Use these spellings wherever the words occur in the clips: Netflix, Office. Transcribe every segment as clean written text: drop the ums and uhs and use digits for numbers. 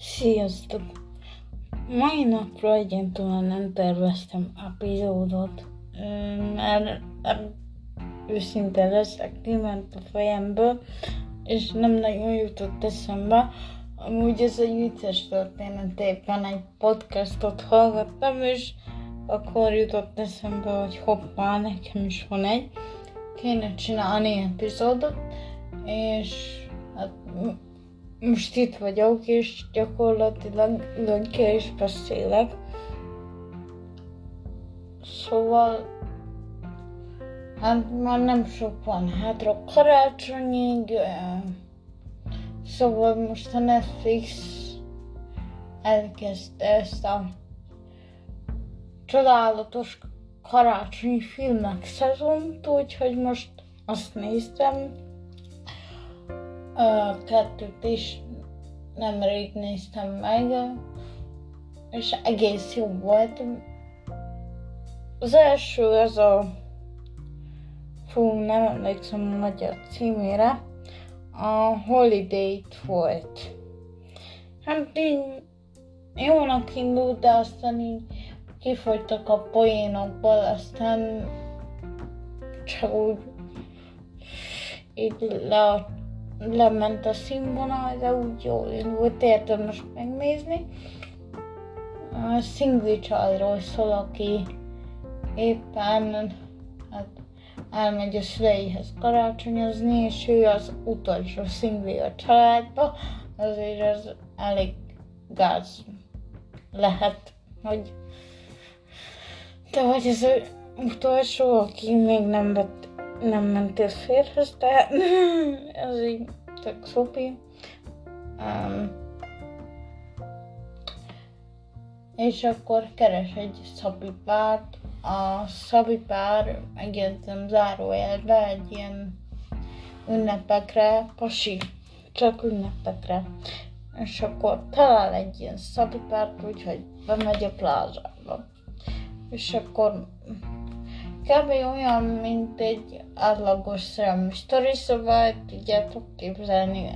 Sziasztok! Mai napra egyáltalán nem terveztem epizódot, mert őszinte leszek, kiment a fejemből, és nem nagyon jutott eszembe. Amúgy ez egy vicces történet, éppen egy podcastot hallgattam, és akkor jutott eszembe, hogy hoppá, nekem is van egy. Kéne csinálni epizódot, és hát most itt vagyok, és gyakorlatilag ülök és beszélek. Szóval, hát már nem sok van hátra karácsonyig, szóval most a Netflix elkezdte ezt a csodálatos karácsonyi filmek szezont, úgyhogy most azt néztem. A kettőt is nemrég néztem meg, és egész jó volt. Az első az a... nem emlékszem a magyar címére. A Holiday-t volt. Hát így jónak indult, de aztán így kifogytak a poénokból, aztán csak úgy így lement a színvonal, de úgy jól indult, érdemes megnézni. A szingli csajról szól, aki éppen hát, elmegy a szüleihez karácsonyozni, és ő az utolsó szingli a családba, azért az elég gáz lehet, hogy te vagy az utolsó, aki még nem mentél férhez, de ez így tök szupi. És akkor keres egy szabipárt. A szabipár egészen zárójelbe egy ilyen ünnepekre pasi. Csak ünnepekre. És akkor talál egy ilyen szabipárt, úgyhogy bemegy a plázába. És akkor kb. Olyan, mint egy átlagos szerelmi sztori, szóval tudjátok képzelni.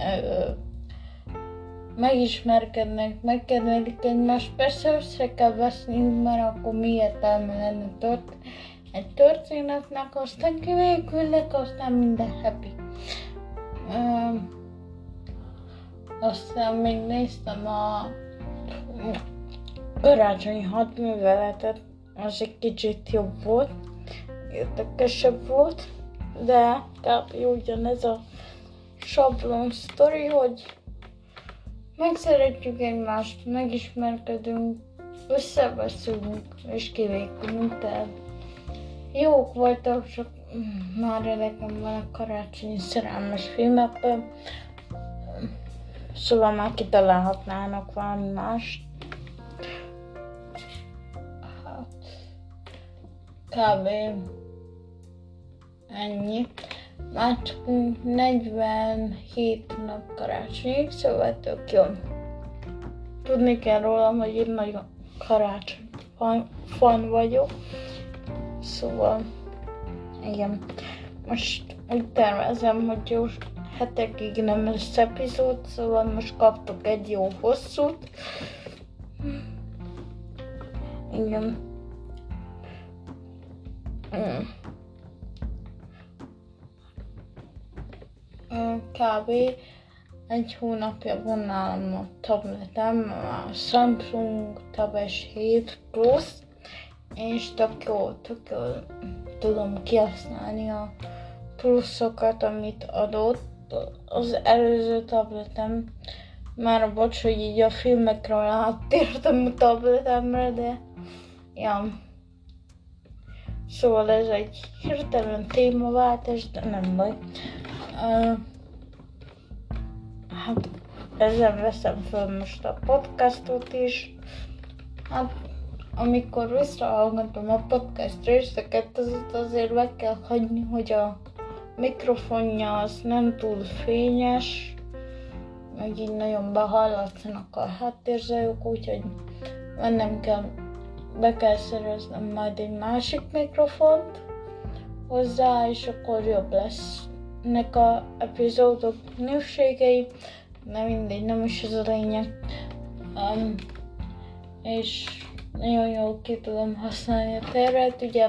Megismerkednek, megkedvelik egymást, persze össze kell veszni, mert akkor mi értelme lenne egy történetnek, aztán kivékülnek, aztán minden happy. Aztán még néztem a karácsonyi hadműveletet, az egy kicsit jobb volt. Érdekesebb volt, de kb. Ugyanez a sablon sztori, hogy megszeretjük egymást, megismerkedünk, összeveszünk és kivékülünk, tehát jók voltak, csak már nekem van a karácsonyi szerelmes filmekben, szóval már kitalálhatnának valami mást. Kb. Ennyi. Már csak 47 nap karácsonyig, szóval tök jó. Tudni kell rólam, hogy én nagyon karácsony fan vagyok. Szóval, igen. Most úgy tervezem, hogy jó hetekig nem lesz epizód, szóval most kaptok egy jó hosszút. Igen. Kb. Egy hónapja van nálam a tabletem, a Samsung Tab S7 Plus, és tök jól tudom kihasználni a pluszokat, amit adott. Az előző tabletem, már bocs, hogy így a filmekről áttértem a tabletemre, de ja. Szóval ez egy hirtelen témaváltás, de nem baj. Hát ezzel veszem fel most a podcastot is. Hát amikor visszahallgatom a podcast részeket, azért meg kell hagyni, hogy a mikrofonja az nem túl fényes, meg így nagyon behallatszanak a háttérzajok, úgyhogy mennem kell. Be kell szereznem majd egy másik mikrofont hozzá, és akkor jobb lesznek az epizódok minőségei, de mindegy, nem is ez a lényeg. és nagyon jól ki tudom használni a tervet. Ugye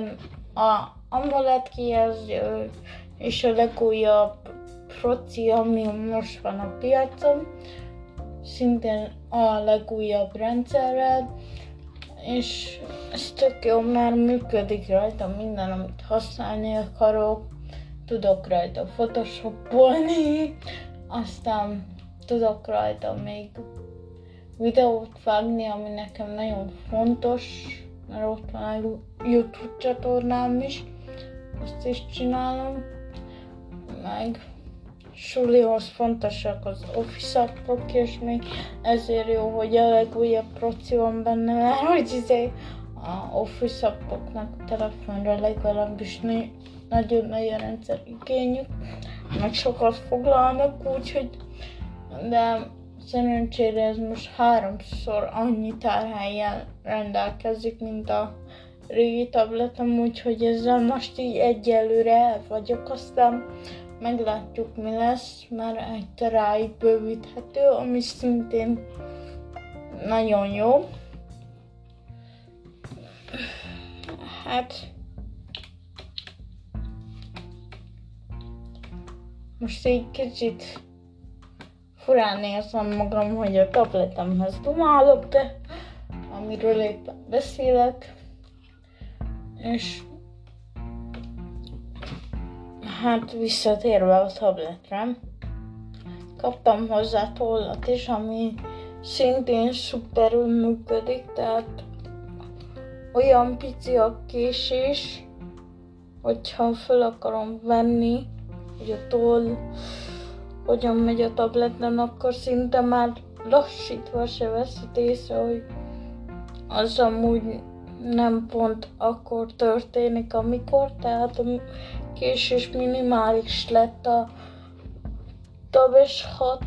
abban lett ki ez, és a legújabb proci, ami most van a piacon, szintén a legújabb rendszerrel, és ez tök jó, mert működik rajta minden, amit használni akarok. Tudok rajta photoshopolni, aztán tudok rajta még videót vágni, ami nekem nagyon fontos, mert ott van a YouTube csatornám is, azt is csinálom, meg sulihoz fontosak az Office appok, és még ezért jó, hogy a legújabb proci van benne, mert hogy a Office appoknak telefonra legalábbis nagyon nagy a rendszer igényük, meg sokat foglalnak, úgyhogy, de szerencsére ez most 3-szor annyi tárhelyen rendelkezik, mint a régi tabletem, úgyhogy ezzel most így egyelőre el vagyok, aztán meglátjuk, mi lesz, mert egy teráig bővíthető, ami szintén nagyon jó. Hát most egy kicsit furán érzem magam, hogy a tabletemhez dumálok, de amiről éppen beszélek, és hát visszatérve a tabletre, kaptam hozzá tollat is, ami szintén szuperül működik, tehát olyan pici a késés, hogyha fel akarom venni, hogy a toll hogyan megy a tableten, akkor szinte már lassítva se veszít észre, hogy az amúgy nem pont akkor történik, amikor, tehát a késés minimális lett a Tab S6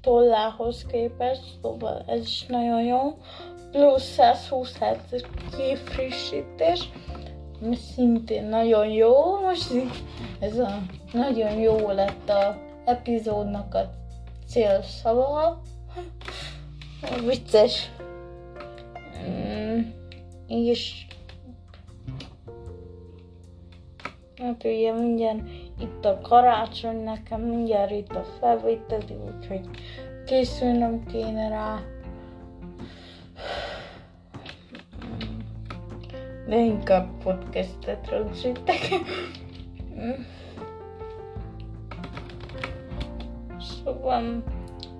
tollához képest, szóval ez is nagyon jó. Plusz 120 Hz kifrissítés, ami szintén nagyon jó. Most ez a nagyon jó lett a epizódnak a célszava. Vicces. És hát ugye mindjárt itt a karácsony, nekem mindjárt itt a felvételi, úgyhogy készülnöm kéne rá. De inkább podcastet rögzítek. Szóval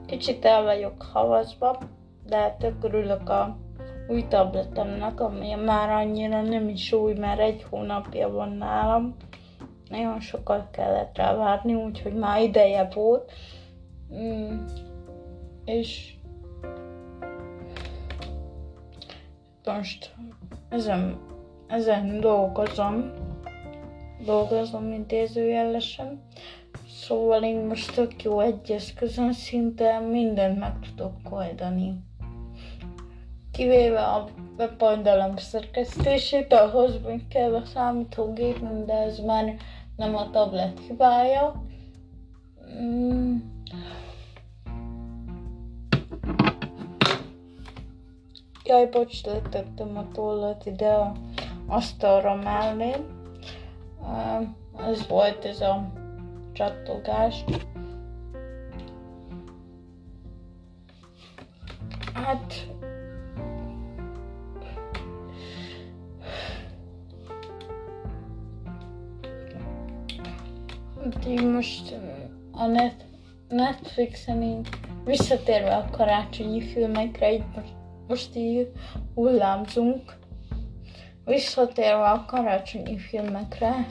kicsit el vagyok havazva, de tök örülök a új tabletemnek, ami már annyira nem is új, mert 1 hónapja van nálam. Nagyon sokat kellett rá várni, úgyhogy már ideje volt. És most ezen dolgozom intézőjelesen, szóval én most tök jó egy eszközön szinte mindent meg tudok oldani. Kivéve a weboldalom szerkesztését, ahhoz még kell a számítógépem, de ez már nem a tablet hibája. Jaj, bocs, letettem a tollat ide a asztalra mellé. Ez volt ez a csattogás. Hát most a Netflixen így visszatérve a karácsonyi filmekre, így most így hullámzunk. Visszatérve a karácsonyi filmekre,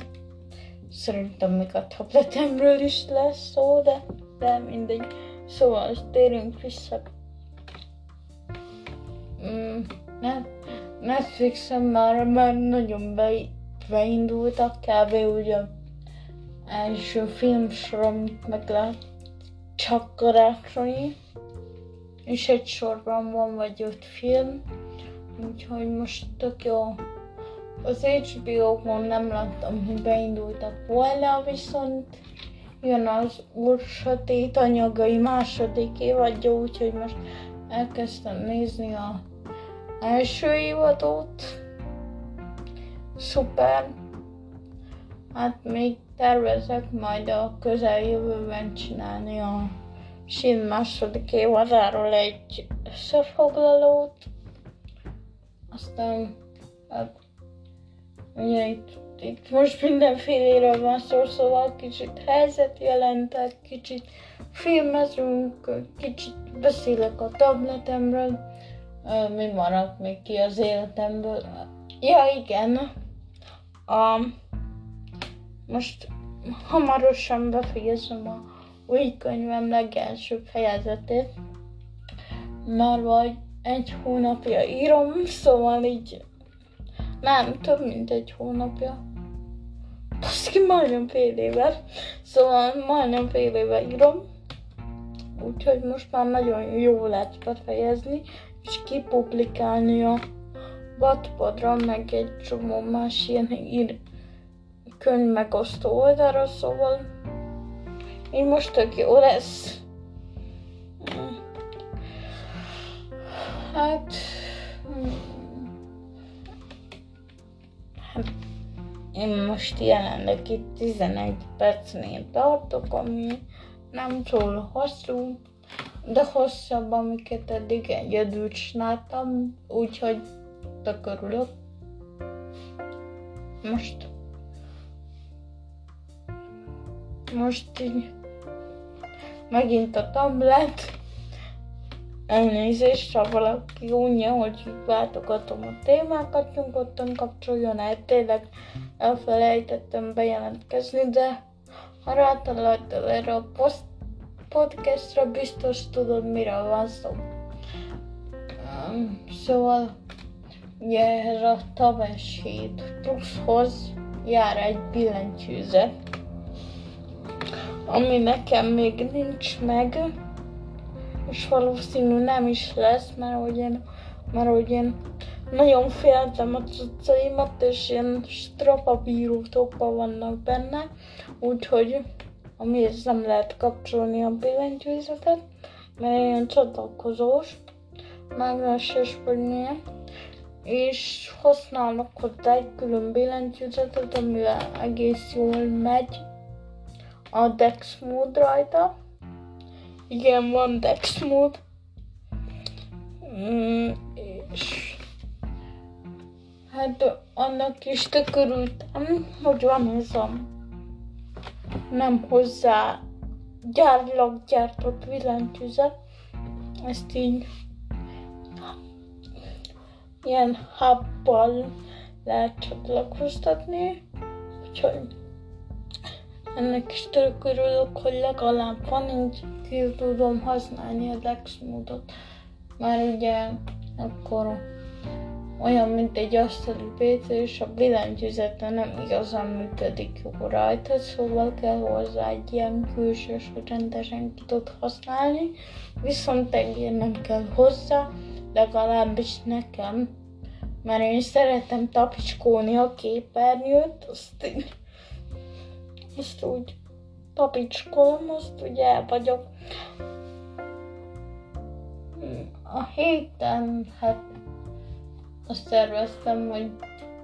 szerintem még a tabletemről is lesz szó, de mindegy. Szóval térünk vissza. Netflixen már nagyon beindultak, kb. Ugye első filmsor, amit meglát, csak karácsonyi. És egy sorban van vagy 5 film, úgyhogy most tök jó. Az HBO-kon nem láttam, hogy beindultak volna, viszont jön az Úrsatét anyagai második évadja, úgyhogy most elkezdtem nézni az első évadot. Szuper! Hát még tervezek majd a közeljövőben csinálni a Sin második évadáról egy összefoglalót. Aztán hát, ugye itt most mindenféléről van szó, szóval kicsit helyzet jelentek, kicsit filmezünk, kicsit beszélek a tabletemről, mi maradt még ki az életemből. Ja igen, most hamarosan befejezem a új könyvem legelső fejezetét. Már vagy egy hónapja írom, szóval így nem, több mint egy hónapja. Baszki, majdnem fél éve. Szóval majdnem fél éve írom. Úgyhogy most már nagyon jó lett befejezni, és kipublikálni a Wattpadra, meg egy csomó más ilyen könyv megosztó oldalra, szóval így most tök jó lesz. Hát... én most jelenleg itt 11 percnél tartok, ami nem túl hosszú, de hosszabb, amiket eddig egyedül csináltam, úgyhogy tök örülök. Most így megint a tablet. Elnézést, ha valaki unja, hogy váltogatom a témákat, nyugodtan kapcsoljon el. Tényleg elfelejtettem bejelentkezni, de ha rátaláltál erre a podcastra, biztos tudod, miről van szó. Szóval ugye ehhez a Tab S7 Plushoz jár egy billentyűzet, ami nekem még nincs meg, és valószínű nem is lesz, mert hogy én nagyon féltem a cuccaimat, és ilyen strapabíró tokban vannak benne, úgyhogy amihez nem lehet kapcsolni a billentyűzetet, mert ilyen csatlakozós, mágneses vagy milyen, és használnak hozzá egy külön billentyűzetet, amivel egész jól megy a Dex mód rajta. Igen, van Dex mód. És hát annak is tök örültem, hogy van ez a nem hozzá gyárilag gyártott billentyűzet. Ezt így ilyen hubbal lehet csatlakoztatni. Úgyhogy ennek is tök örülök, hogy legalább van, így ki tudom használni a Dex módot. Már ugye akkor olyan, mint egy asztali PC, és a billentyűzete nem igazán működik jó rajta, szóval kell hozzá egy ilyen külsős, hogy rendesen tudod használni, viszont egy nem kell hozzá, legalábbis nekem, mert én szeretem tapicskóni a képernyőt, azt úgy tapicskolom, azt ugye el vagyok. A héten, hát azt szerveztem, hogy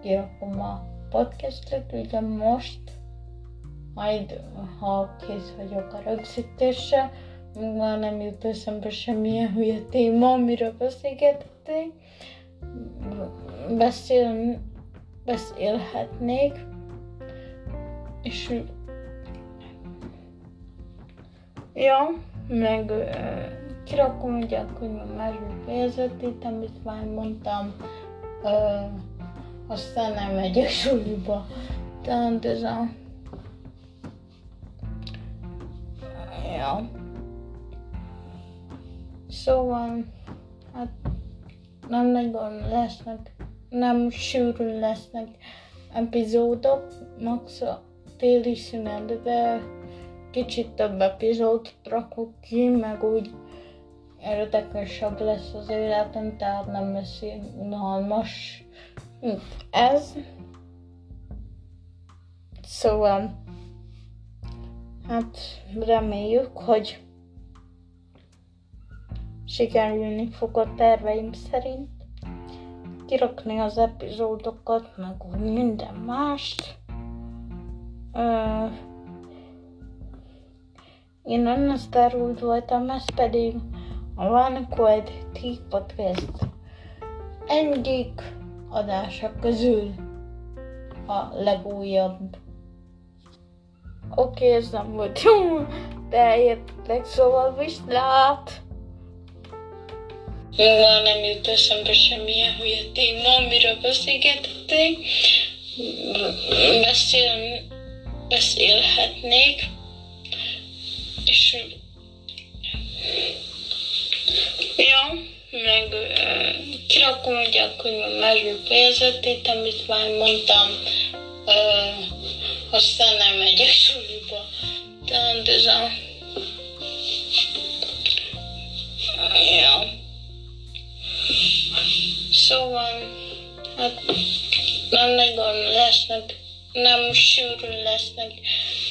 kirakom a podcastet, ugye most, majd ha kész vagyok a rögzítésre, még már nem jut eszembe semmilyen hülye téma, amiről beszélhetnék, és ja, meg kirakom ugye a könyvem második fejezetét, amit már mondtam, aztán nem megyek suliba. Tehát ez a... ja. Szóval, hát nem nagyon lesznek, nem sűrűn lesznek epizódok, max a téli szünetbe kicsit több epizódot rakok ki, meg úgy érdekesebb lesz az életem, tehát nem lesz ilyen unalmas, mint ez. Szóval, Hát reméljük, hogy sikerülni fog a terveim szerint kirakni az epizódokat, meg minden mást. Én önösztárult voltam, ez pedig a One Quad Tea Podcast egyik adása közül a legújabb. Oké, ez nem volt jó, de értek, szóval viszlát! Jóval nem jut eszembe semmilyen hülye téma, amiről beszélhetnék, és ja, meg kirakom ugye a könyvön másik fejezetét, amit már mondtam, aztán nem megyek súlyba, tehát ez a... Ja. Szóval, hát nem nagyon lesznek, nem sűrűn lesznek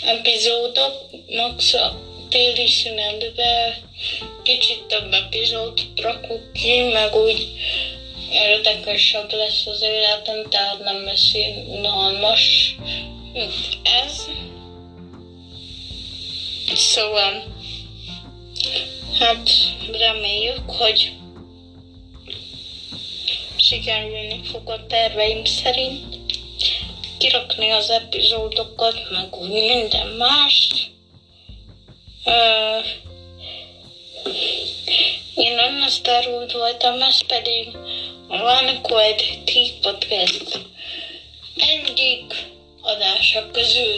epizódok, max a téli szünetben kicsit több epizódot rakok ki, meg úgy érdekesebb lesz az életem, tehát nem lesz unalmas ez. Szóval, hát reméljük, hogy sikerülni fog a terveim szerint kirakni az epizódokat, meg úgy minden mást. Én önösztárult voltam, ez pedig a One Quad Tea Podcast egyik adása közül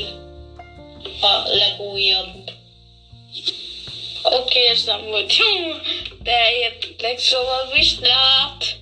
a legújabb. Oké, ez nem volt jó, de értek, szóval viszlát!